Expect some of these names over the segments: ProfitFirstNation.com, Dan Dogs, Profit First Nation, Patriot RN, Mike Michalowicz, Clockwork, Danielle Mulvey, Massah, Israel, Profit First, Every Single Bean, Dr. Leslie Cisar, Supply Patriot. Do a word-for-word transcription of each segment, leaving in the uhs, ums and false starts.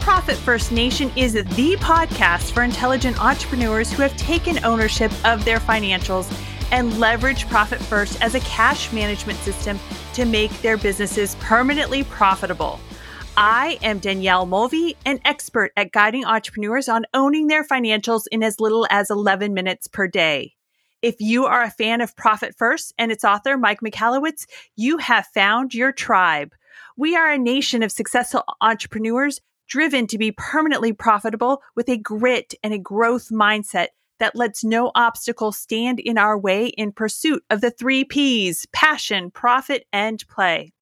Profit First Nation is the podcast for intelligent entrepreneurs who have taken ownership of their financials and leverage Profit First as a cash management system to make their businesses permanently profitable. I am Danielle Mulvey, an expert at guiding entrepreneurs on owning their financials in as little as eleven minutes per day. If you are a fan of Profit First and its author, Mike Michalowicz, you have found your tribe. We are a nation of successful entrepreneurs driven to be permanently profitable with a grit and a growth mindset that lets no obstacle stand in our way in pursuit of the three P's, passion, profit, and play.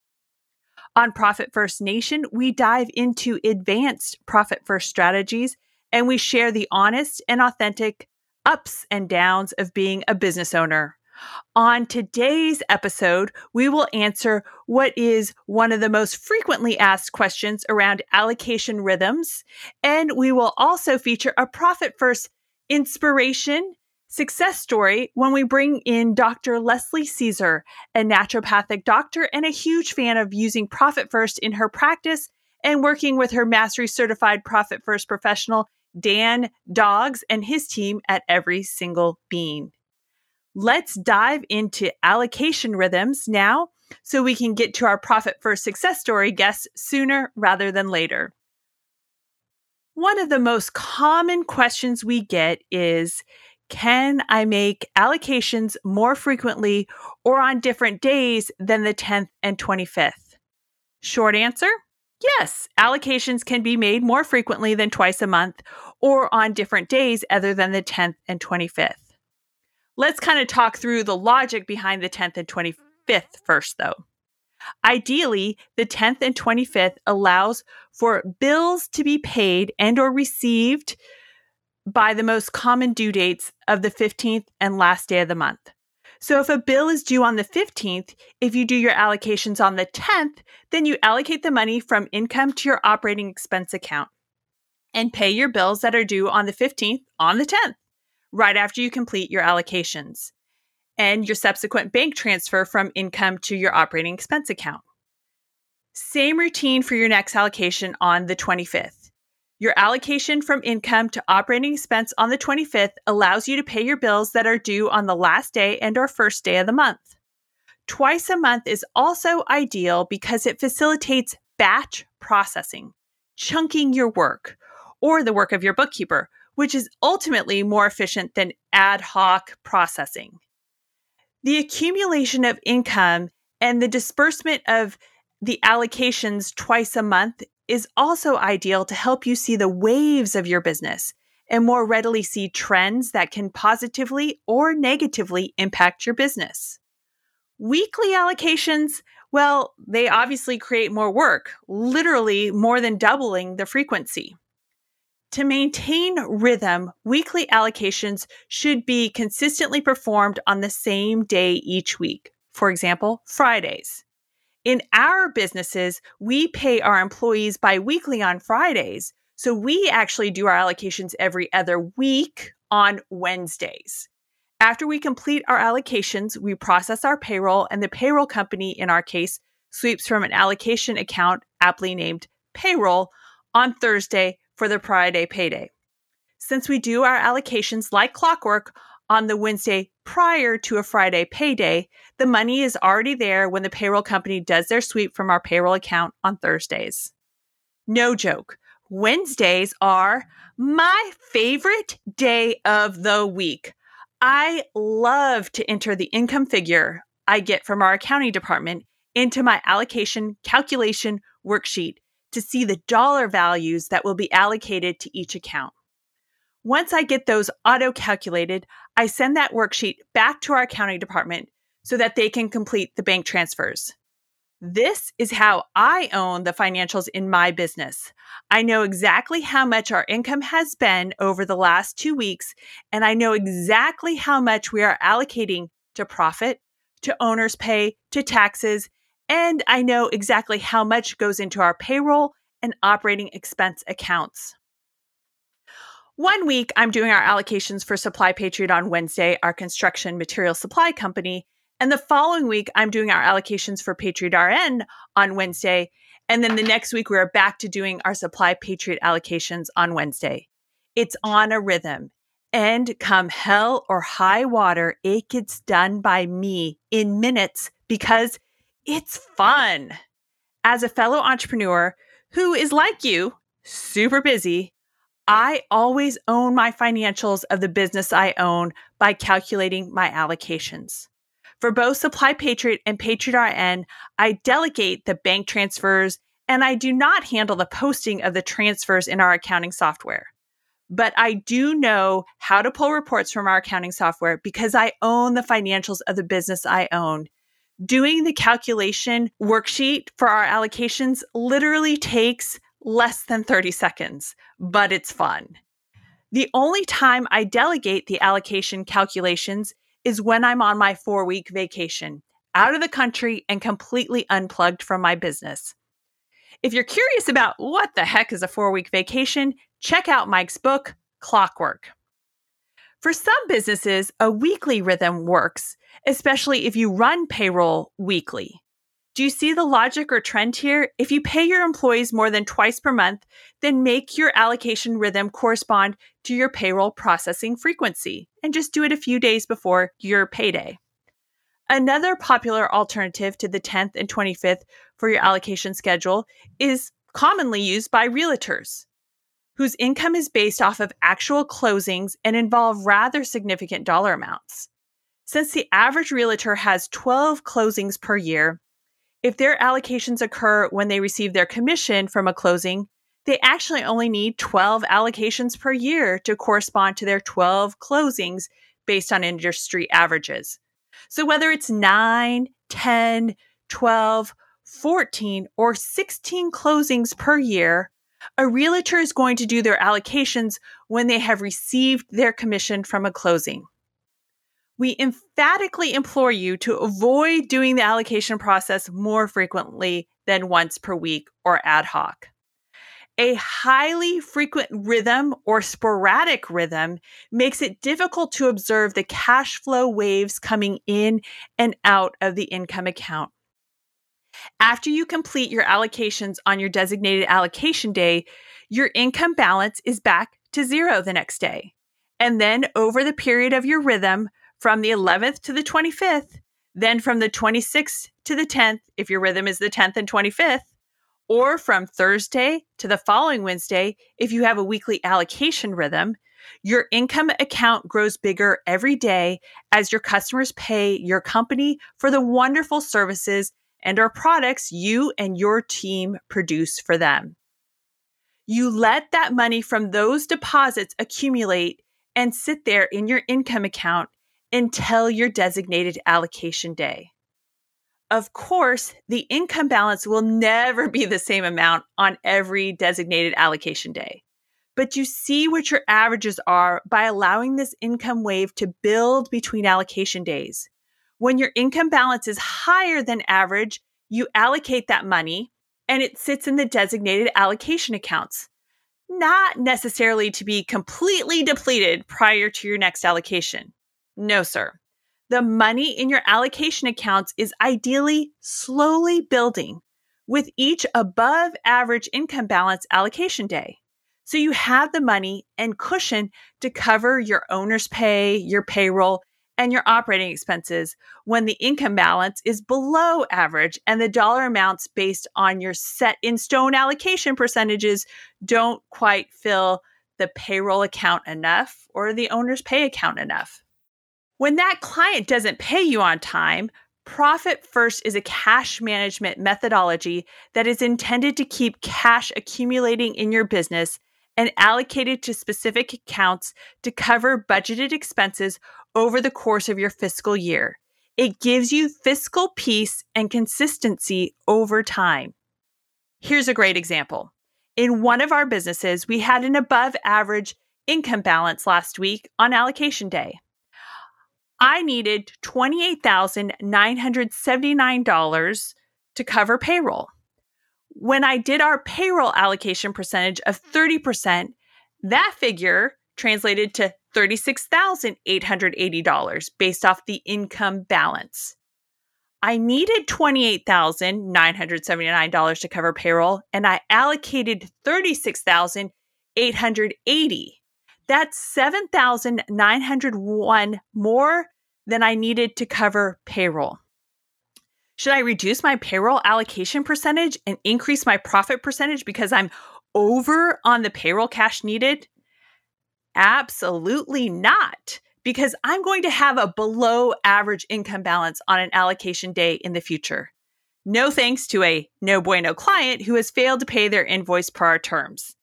On Profit First Nation, we dive into advanced Profit First strategies, and we share the honest and authentic ups and downs of being a business owner. On today's episode, we will answer what is one of the most frequently asked questions around allocation rhythms, and we will also feature a Profit First inspiration success story when we bring in Doctor Leslie Cisar, a naturopathic doctor and a huge fan of using Profit First in her practice and working with her mastery certified Profit First professional, Dan Dogs, and his team at Every Single Bean. Let's dive into allocation rhythms now so we can get to our Profit First success story guests sooner rather than later. One of the most common questions we get is, can I make allocations more frequently or on different days than the tenth and twenty-fifth? Short answer, yes, allocations can be made more frequently than twice a month or on different days other than the tenth and twenty-fifth. Let's kind of talk through the logic behind the tenth and twenty-fifth first, though. Ideally, the tenth and twenty-fifth allows for bills to be paid and or received by the most common due dates of the fifteenth and last day of the month. So if a bill is due on the fifteenth, if you do your allocations on the tenth, then you allocate the money from income to your operating expense account and pay your bills that are due on the fifteenth on the tenth, right after you complete your allocations and your subsequent bank transfer from income to your operating expense account. Same routine for your next allocation on the twenty-fifth. Your allocation from income to operating expense on the twenty-fifth allows you to pay your bills that are due on the last day and or first day of the month. Twice a month is also ideal because it facilitates batch processing, chunking your work or the work of your bookkeeper, which is ultimately more efficient than ad hoc processing. The accumulation of income and the disbursement of the allocations twice a month is also ideal to help you see the waves of your business and more readily see trends that can positively or negatively impact your business. Weekly allocations, well, they obviously create more work, literally more than doubling the frequency. To maintain rhythm, weekly allocations should be consistently performed on the same day each week. For example, Fridays. In our businesses, we pay our employees biweekly on Fridays, so we actually do our allocations every other week on Wednesdays. After we complete our allocations, we process our payroll, and the payroll company, in our case, sweeps from an allocation account aptly named Payroll on Thursday for the Friday payday. Since we do our allocations like clockwork on the Wednesday prior to a Friday payday, the money is already there when the payroll company does their sweep from our payroll account on Thursdays. No joke, Wednesdays are my favorite day of the week. I love to enter the income figure I get from our accounting department into my allocation calculation worksheet to see the dollar values that will be allocated to each account. Once I get those auto-calculated, I send that worksheet back to our accounting department so that they can complete the bank transfers. This is how I own the financials in my business. I know exactly how much our income has been over the last two weeks, and I know exactly how much we are allocating to profit, to owner's pay, to taxes, and I know exactly how much goes into our payroll and operating expense accounts. One week, I'm doing our allocations for Supply Patriot on Wednesday, our construction material supply company. And the following week, I'm doing our allocations for Patriot R N on Wednesday. And then the next week, we're back to doing our Supply Patriot allocations on Wednesday. It's on a rhythm. And come hell or high water, it gets done by me in minutes because it's fun. As a fellow entrepreneur who is like you, super busy, I always own my financials of the business I own by calculating my allocations. For both Supply Patriot and Patriot R N, I delegate the bank transfers and I do not handle the posting of the transfers in our accounting software. But I do know how to pull reports from our accounting software because I own the financials of the business I own. Doing the calculation worksheet for our allocations literally takes less than thirty seconds, but it's fun. The only time I delegate the allocation calculations is when I'm on my four-week vacation, out of the country and completely unplugged from my business. If you're curious about what the heck is a four-week vacation, check out Mike's book, Clockwork. For some businesses, a weekly rhythm works, especially if you run payroll weekly. Do you see the logic or trend here? If you pay your employees more than twice per month, then make your allocation rhythm correspond to your payroll processing frequency and just do it a few days before your payday. Another popular alternative to the tenth and twenty-fifth for your allocation schedule is commonly used by realtors, whose income is based off of actual closings and involve rather significant dollar amounts. Since the average realtor has twelve closings per year, if their allocations occur when they receive their commission from a closing, they actually only need twelve allocations per year to correspond to their twelve closings based on industry averages. So whether it's nine, ten, twelve, fourteen, or sixteen closings per year, a realtor is going to do their allocations when they have received their commission from a closing. We emphatically implore you to avoid doing the allocation process more frequently than once per week or ad hoc. A highly frequent rhythm or sporadic rhythm makes it difficult to observe the cash flow waves coming in and out of the income account. After you complete your allocations on your designated allocation day, your income balance is back to zero the next day. And then over the period of your rhythm, from the eleventh to the twenty-fifth, then from the twenty-sixth to the tenth, if your rhythm is the tenth and twenty-fifth, or from Thursday to the following Wednesday, if you have a weekly allocation rhythm, your income account grows bigger every day as your customers pay your company for the wonderful services and or products you and your team produce for them. You let that money from those deposits accumulate and sit there in your income account until your designated allocation day. Of course, the income balance will never be the same amount on every designated allocation day, but you see what your averages are by allowing this income wave to build between allocation days. When your income balance is higher than average, you allocate that money and it sits in the designated allocation accounts, not necessarily to be completely depleted prior to your next allocation. No, sir. The money in your allocation accounts is ideally slowly building with each above average income balance allocation day. So you have the money and cushion to cover your owner's pay, your payroll, and your operating expenses when the income balance is below average and the dollar amounts based on your set in stone allocation percentages don't quite fill the payroll account enough or the owner's pay account enough. When that client doesn't pay you on time, Profit First is a cash management methodology that is intended to keep cash accumulating in your business and allocated to specific accounts to cover budgeted expenses over the course of your fiscal year. It gives you fiscal peace and consistency over time. Here's a great example. In one of our businesses, we had an above average income balance last week on allocation day. I needed twenty-eight thousand nine hundred seventy-nine dollars to cover payroll. When I did our payroll allocation percentage of thirty percent, that figure translated to thirty-six thousand eight hundred eighty dollars based off the income balance. I needed twenty-eight thousand nine hundred seventy-nine dollars to cover payroll, and I allocated thirty-six thousand eight hundred eighty dollars. That's seven thousand nine hundred one dollars more than I needed to cover payroll. Should I reduce my payroll allocation percentage and increase my profit percentage because I'm over on the payroll cash needed? Absolutely not, because I'm going to have a below average income balance on an allocation day in the future. No thanks to a no bueno client who has failed to pay their invoice per our terms.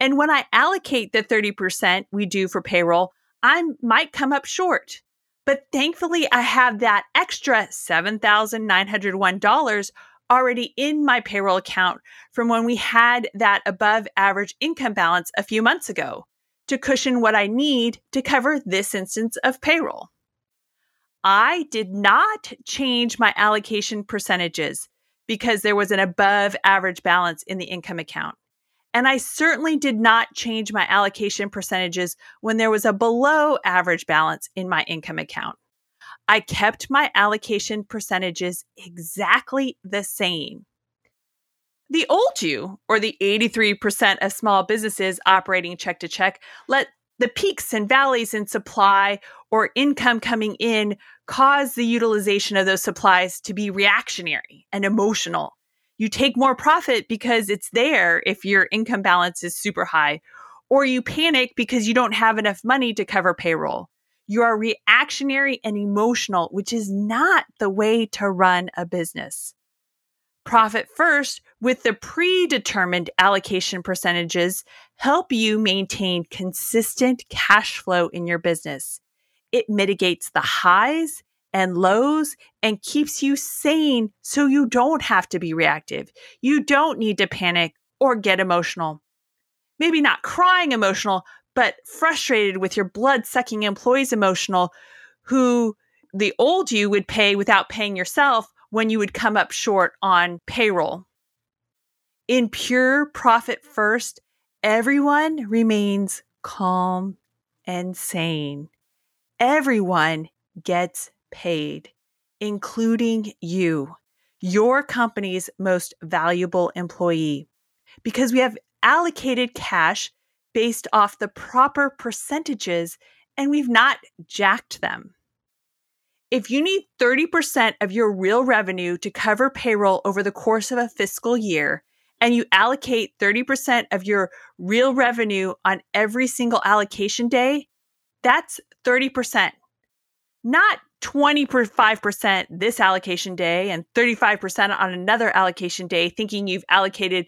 And when I allocate the thirty percent we do for payroll, I might come up short. But thankfully, I have that extra seven thousand nine hundred one dollars already in my payroll account from when we had that above average income balance a few months ago to cushion what I need to cover this instance of payroll. I did not change my allocation percentages because there was an above average balance in the income account. And I certainly did not change my allocation percentages when there was a below average balance in my income account. I kept my allocation percentages exactly the same. The old you, or the eighty-three percent of small businesses operating check to check, let the peaks and valleys in supply or income coming in cause the utilization of those supplies to be reactionary and emotional. You take more profit because it's there if your income balance is super high, or you panic because you don't have enough money to cover payroll. You are reactionary and emotional, which is not the way to run a business. Profit First, with the predetermined allocation percentages, help you maintain consistent cash flow in your business. It mitigates the highs and lows and keeps you sane so you don't have to be reactive. You don't need to panic or get emotional. Maybe not crying emotional, but frustrated with your blood-sucking employees emotional, who the old you would pay without paying yourself when you would come up short on payroll. In pure Profit First, everyone remains calm and sane. Everyone gets paid, including you, your company's most valuable employee, because we have allocated cash based off the proper percentages and we've not jacked them. If you need thirty percent of your real revenue to cover payroll over the course of a fiscal year, and you allocate thirty percent of your real revenue on every single allocation day, that's thirty percent. Not twenty-five percent this allocation day and thirty-five percent on another allocation day, thinking you've allocated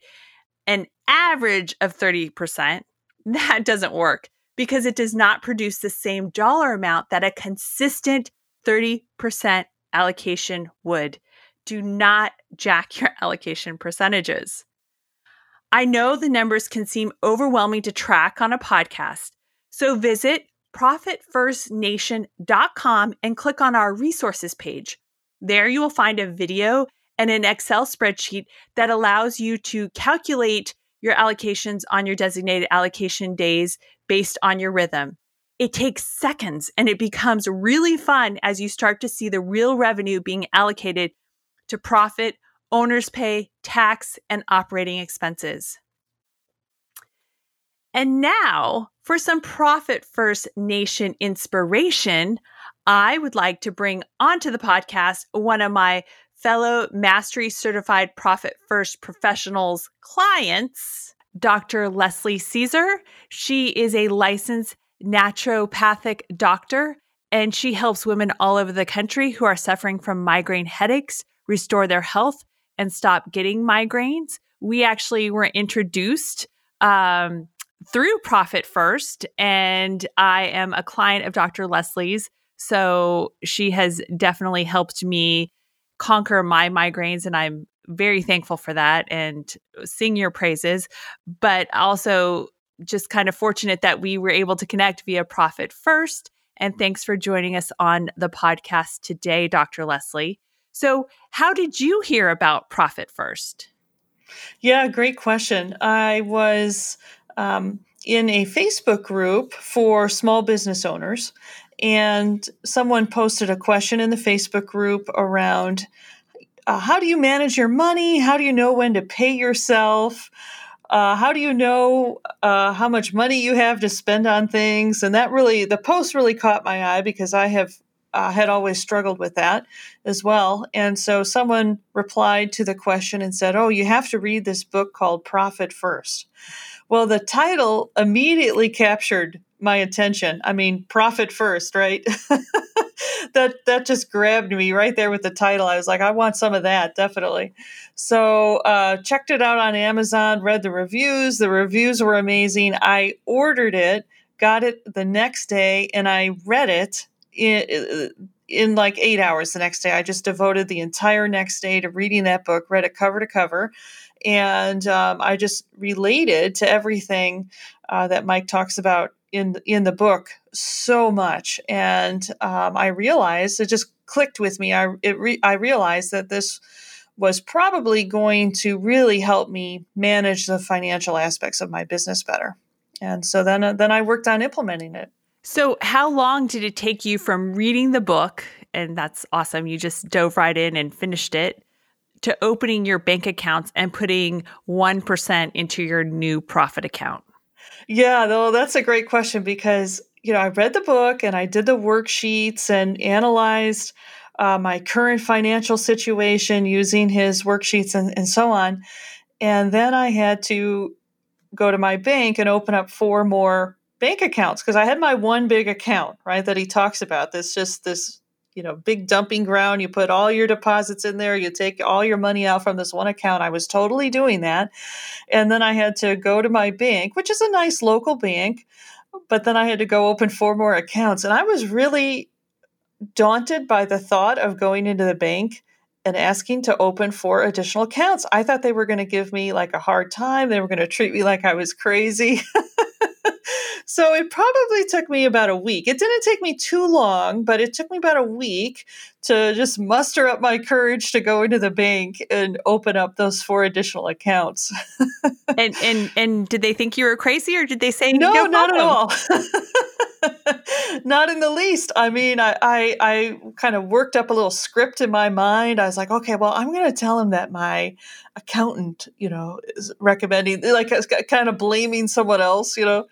an average of thirty percent. That doesn't work because it does not produce the same dollar amount that a consistent thirty percent allocation would. Do not jack your allocation percentages. I know the numbers can seem overwhelming to track on a podcast, so visit Profit First Nation dot com and click on our resources page. There you will find a video and an Excel spreadsheet that allows you to calculate your allocations on your designated allocation days based on your rhythm. It takes seconds and it becomes really fun as you start to see the real revenue being allocated to profit, owner's pay, tax, and operating expenses. And now, for some Profit First Nation inspiration, I would like to bring onto the podcast one of my fellow Mastery Certified Profit First Professionals clients, Doctor Leslie Cisar. She is a licensed naturopathic doctor, and she helps women all over the country who are suffering from migraine headaches restore their health and stop getting migraines. We actually were introduced Um, through Profit First, and I am a client of Doctor Leslie's So she has definitely helped me conquer my migraines, and I'm very thankful for that, and sing your praises, but also just kind of fortunate that we were able to connect via Profit First. And thanks for joining us on the podcast today, Doctor Leslie. So how did you hear about Profit First? Yeah, great question. I was um, in a Facebook group for small business owners, and someone posted a question in the Facebook group around uh, how do you manage your money? How do you know when to pay yourself? Uh, how do you know uh, how much money you have to spend on things? And that really, the post really caught my eye because I have uh, had always struggled with that as well. And so someone replied to the question and said, oh, you have to read this book called Profit First. Well, the title immediately captured my attention. I mean, Profit First, right? that that just grabbed me right there with the title. I was like, I want some of that, definitely. So uh, checked it out on Amazon, read the reviews. The reviews were amazing. I ordered it, got it the next day, and I read it in, in like eight hours the next day. I just devoted the entire next day to reading that book, read it cover to cover. And um, I just related to everything uh, that Mike talks about in in the book so much. And um, I realized, it just clicked with me. I, it re- I realized that this was probably going to really help me manage the financial aspects of my business better. And so then, uh, then I worked on implementing it. So how long did it take you from reading the book? And that's awesome. You just dove right in and finished it, to opening your bank accounts and putting one percent into your new profit account? Yeah, though that's a great question, because, you know, I read the book and I did the worksheets and analyzed uh, my current financial situation using his worksheets and, and so on. And then I had to go to my bank and open up four more bank accounts because I had my one big account, right, that he talks about. This just this, you know, big dumping ground. You put all your deposits in there. You take all your money out from this one account. I was totally doing that. And then I had to go to my bank, which is a nice local bank, but then I had to go open four more accounts. And I was really daunted by the thought of going into the bank and asking to open four additional accounts. I thought they were going to give me like a hard time. They were going to treat me like I was crazy. So it probably took me about a week. It didn't take me too long, but it took me about a week to just muster up my courage to go into the bank and open up those four additional accounts. and and and did they think you were crazy, or did they say no? No, not at all. Not in the least. I mean, I, I I kind of worked up a little script in my mind. I was like, okay, well, I'm going to tell him that my accountant, you know, is recommending, like kind of blaming someone else, you know.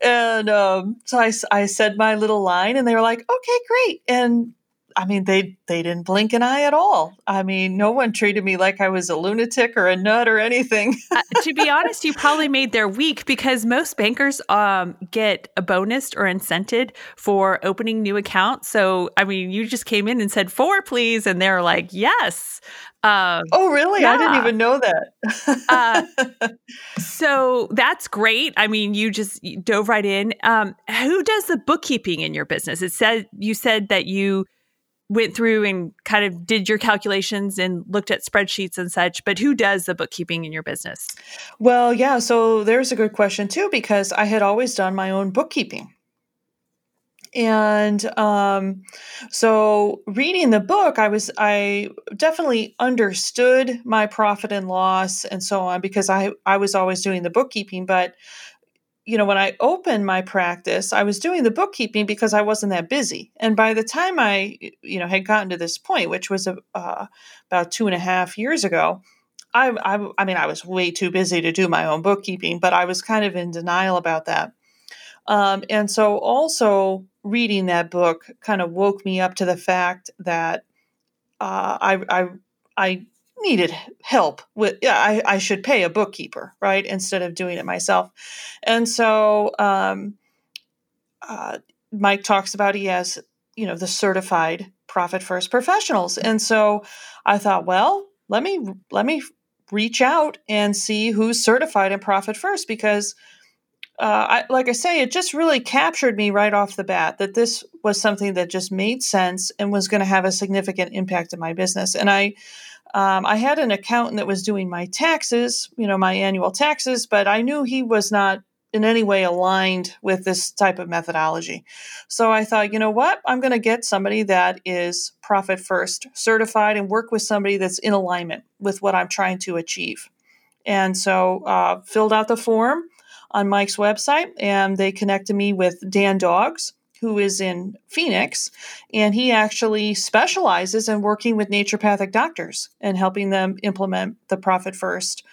And um, so I, I said my little line, and they were like, okay, great. And I mean, they they didn't blink an eye at all. I mean, no one treated me like I was a lunatic or a nut or anything. uh, to be honest, you probably made their week, because most bankers um, get a bonus or incented for opening new accounts. So, I mean, you just came in and said four, please. And they're like, yes. Um, oh, really? Yeah. I didn't even know that. uh, so that's great. I mean, you just you dove right in. Um, who does the bookkeeping in your business? It said, you said that you went through and kind of did your calculations and looked at spreadsheets and such, but who does the bookkeeping in your business? Well, yeah, so there's a good question too, because I had always done my own bookkeeping. And um, so reading the book, I was I definitely understood my profit and loss and so on, because I, I was always doing the bookkeeping. But, you know, when I opened my practice, I was doing the bookkeeping because I wasn't that busy. And by the time I, you know, had gotten to this point, which was uh, about two and a half years ago, I, I, I mean, I was way too busy to do my own bookkeeping, but I was kind of in denial about that. Um, and so also reading that book kind of woke me up to the fact that uh, I, I, I needed help with, yeah, I, I should pay a bookkeeper, right, instead of doing it myself. And so um, uh, Mike talks about, he has, you know, the certified Profit First professionals. And so I thought, well, let me, let me reach out and see who's certified in Profit First, because Uh, I, like I say, it just really captured me right off the bat that this was something that just made sense and was going to have a significant impact in my business. And I, um, I had an accountant that was doing my taxes, you know, my annual taxes, but I knew he was not in any way aligned with this type of methodology. So I thought, you know what, I'm going to get somebody that is Profit First certified and work with somebody that's in alignment with what I'm trying to achieve. And so uh, filled out the form on Mike's website, and they connected me with Dan Dogs, who is in Phoenix, and he actually specializes in working with naturopathic doctors and helping them implement the Profit First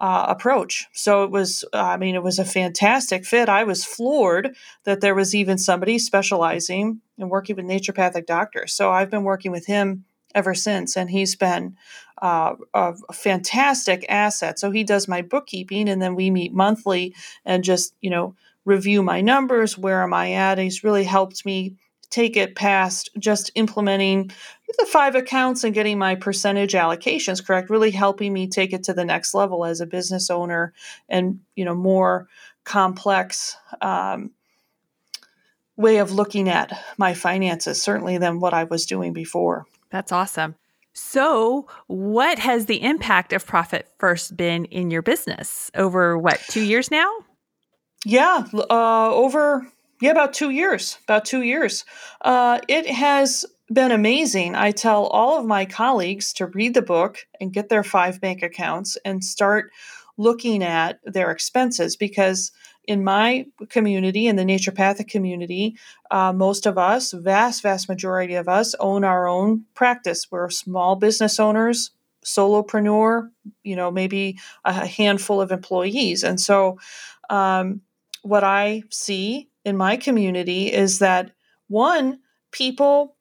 uh, approach. So it was, I mean, it was a fantastic fit. I was floored that there was even somebody specializing in working with naturopathic doctors. So I've been working with him ever since, and he's been uh, a fantastic asset. So he does my bookkeeping, and then we meet monthly and just, you know, review my numbers. Where am I at? He's really helped me take it past just implementing the five accounts and getting my percentage allocations correct, really helping me take it to the next level as a business owner and, you know, more complex um, way of looking at my finances, certainly than what I was doing before. That's awesome. So what has the impact of Profit First been in your business over what, two years now? Yeah, uh, over, yeah, about two years, about two years. Uh, it has been amazing. I tell all of my colleagues to read the book and get their five bank accounts and start looking at their expenses, because in my community, in the naturopathic community, uh, most of us, vast, vast majority of us, own our own practice. We're small business owners, solopreneur, you know, maybe a handful of employees. And so um, what I see in my community is that, one, people,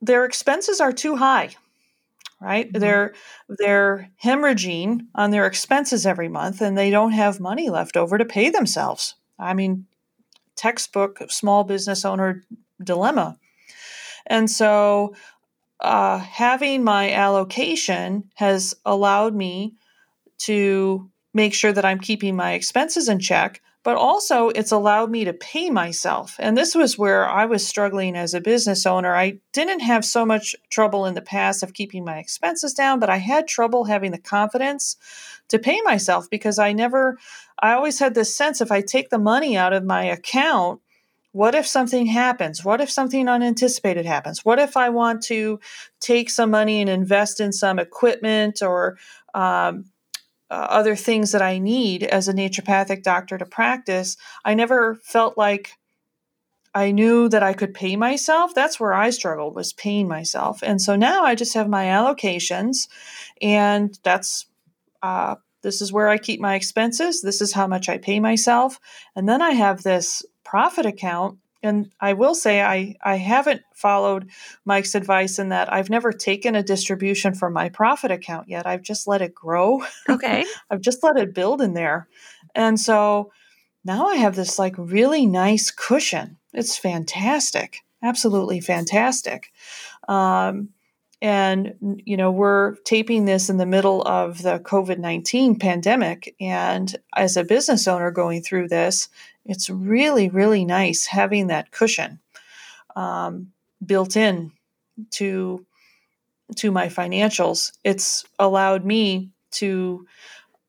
their expenses are too high. Right? Mm-hmm. They're, they're hemorrhaging on their expenses every month, and they don't have money left over to pay themselves. I mean, textbook small business owner dilemma. And so uh, having my allocation has allowed me to make sure that I'm keeping my expenses in check, but also it's allowed me to pay myself. And this was where I was struggling as a business owner. I didn't have so much trouble in the past of keeping my expenses down, but I had trouble having the confidence to pay myself, because I never, I always had this sense, if I take the money out of my account, what if something happens? What if something unanticipated happens? What if I want to take some money and invest in some equipment or, um, Uh, other things that I need as a naturopathic doctor to practice? I never felt like I knew that I could pay myself. That's where I struggled, was paying myself. And so now I just have my allocations, and that's, uh, this is where I keep my expenses. This is how much I pay myself. And then I have this profit account. And I will say I, I haven't followed Mike's advice in that I've never taken a distribution from my profit account yet. I've just let it grow. Okay. I've just let it build in there. And so now I have this like really nice cushion. It's fantastic. Absolutely fantastic. Um, and, you know, we're taping this in the middle of the COVID nineteen pandemic. And as a business owner going through this, it's really, really nice having that cushion um, built in to, to my financials. It's allowed me to,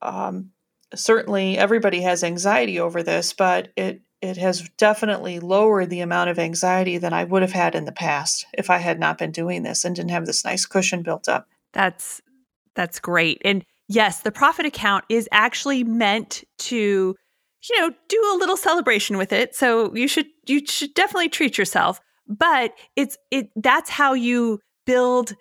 um, certainly everybody has anxiety over this, but it, it has definitely lowered the amount of anxiety that I would have had in the past if I had not been doing this and didn't have this nice cushion built up. That's, that's great. And yes, the profit account is actually meant to, you know, do a little celebration with it. So you should you should definitely treat yourself. But it's it that's how you build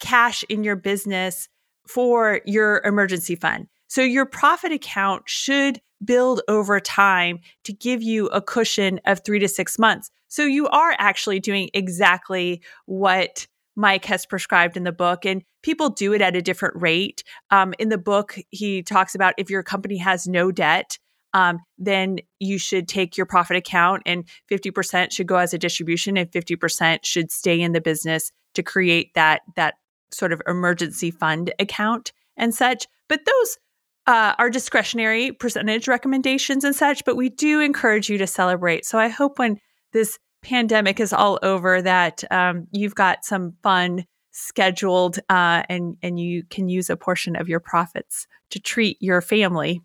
cash in your business for your emergency fund. So your profit account should build over time to give you a cushion of three to six months. So you are actually doing exactly what Mike has prescribed in the book, and people do it at a different rate. Um, in the book, he talks about if your company has no debt, Um, then you should take your profit account, and fifty percent should go as a distribution and fifty percent should stay in the business to create that that sort of emergency fund account and such. But those uh, our discretionary percentage recommendations and such, but we do encourage you to celebrate. So I hope when this pandemic is all over that um, you've got some fun scheduled uh, and, and you can use a portion of your profits to treat your family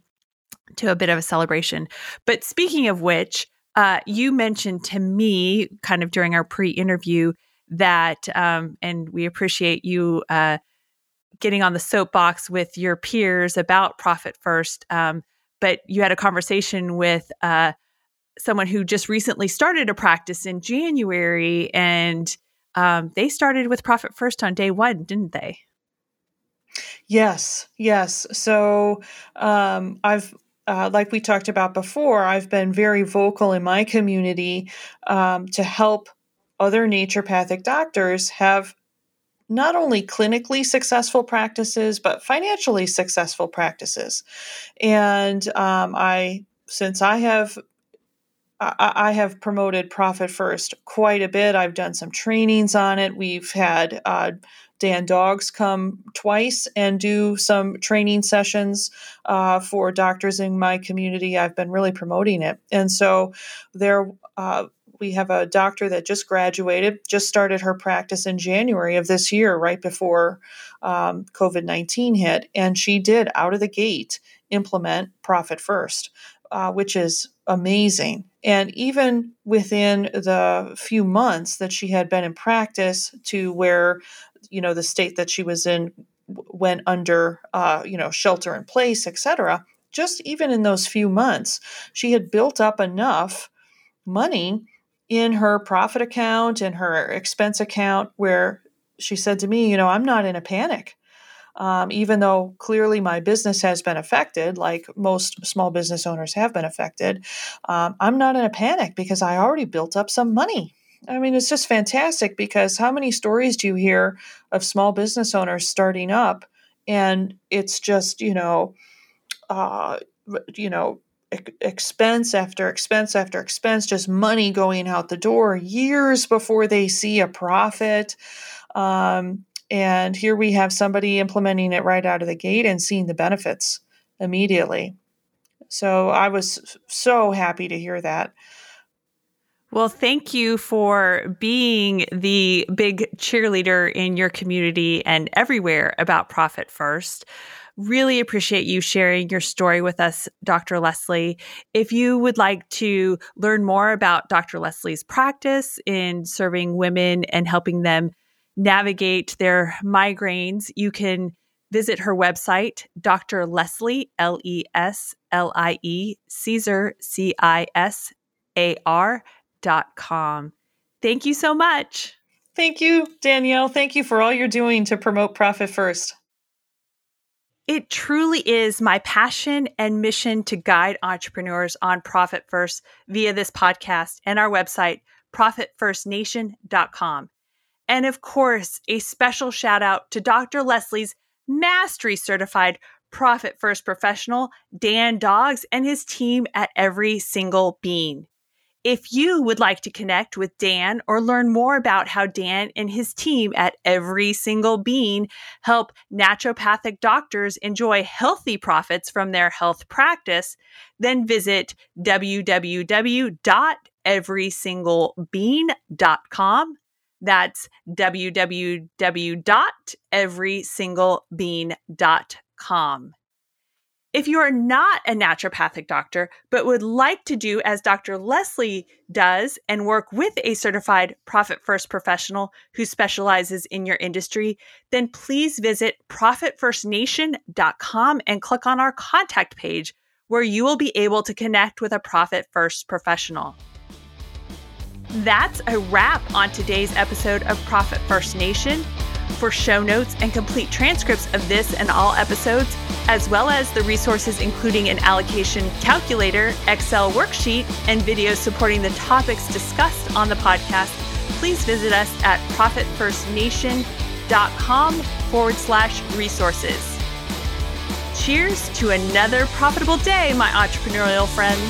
to a bit of a celebration. But speaking of which, uh, you mentioned to me kind of during our pre-interview that, um, and we appreciate you uh, getting on the soapbox with your peers about Profit First, um, but you had a conversation with uh, someone who just recently started a practice in January, and um, they started with Profit First on day one, didn't they? Yes, yes. So um, I've Uh, like we talked about before, I've been very vocal in my community um, to help other naturopathic doctors have not only clinically successful practices, but financially successful practices. And um, I, since I have, I, I have promoted Profit First quite a bit. I've done some trainings on it. We've had uh, Dan Dogs come twice and do some training sessions uh, for doctors in my community. I've been really promoting it. And so there, uh, we have a doctor that just graduated, just started her practice in January of this year, right before um, COVID nineteen hit. And she did, out of the gate, implement Profit First, uh, which is amazing. And even within the few months that she had been in practice to where, you know, the state that she was in went under, uh, you know, shelter in place, et cetera, just even in those few months, she had built up enough money in her profit account and her expense account where she said to me, you know, I'm not in a panic. Um, even though clearly my business has been affected, like most small business owners have been affected, um, I'm not in a panic because I already built up some money. I mean, it's just fantastic because how many stories do you hear of small business owners starting up and it's just, you know, uh, you know, e- expense after expense after expense, just money going out the door years before they see a profit. Um, and here we have somebody implementing it right out of the gate and seeing the benefits immediately. So I was so happy to hear that. Well, thank you for being the big cheerleader in your community and everywhere about Profit First. Really appreciate you sharing your story with us, Doctor Leslie. If you would like to learn more about Doctor Leslie's practice in serving women and helping them navigate their migraines, you can visit her website, Doctor Leslie, L E S L I E, Cisar, C I S A R, Dot com. Thank you so much. Thank you, Danielle. Thank you for all you're doing to promote Profit First. It truly is my passion and mission to guide entrepreneurs on Profit First via this podcast and our website, Profit First Nation dot com. And of course, a special shout out to Doctor Leslie's Mastery Certified Profit First professional, Dan Dogs, and his team at Every Single Bean. If you would like to connect with Dan or learn more about how Dan and his team at Every Single Bean help naturopathic doctors enjoy healthy profits from their health practice, then visit w w w dot every single bean dot com. That's w w w dot every single bean dot com. If you are not a naturopathic doctor, but would like to do as Doctor Leslie does and work with a certified Profit First professional who specializes in your industry, then please visit Profit First Nation dot com and click on our contact page where you will be able to connect with a Profit First professional. That's a wrap on today's episode of Profit First Nation. For show notes and complete transcripts of this and all episodes, as well as the resources including an allocation calculator, Excel worksheet, and videos supporting the topics discussed on the podcast, please visit us at Profit First Nation dot com forward slash resources. Cheers to another profitable day, my entrepreneurial friends.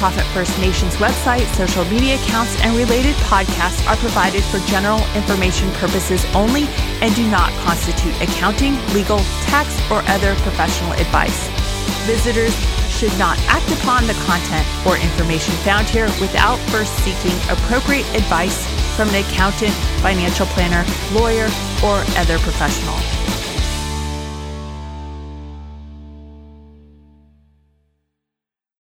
Profit First Nation's website, social media accounts, and related podcasts are provided for general information purposes only and do not constitute accounting, legal, tax, or other professional advice. Visitors should not act upon the content or information found here without first seeking appropriate advice from an accountant, financial planner, lawyer, or other professional.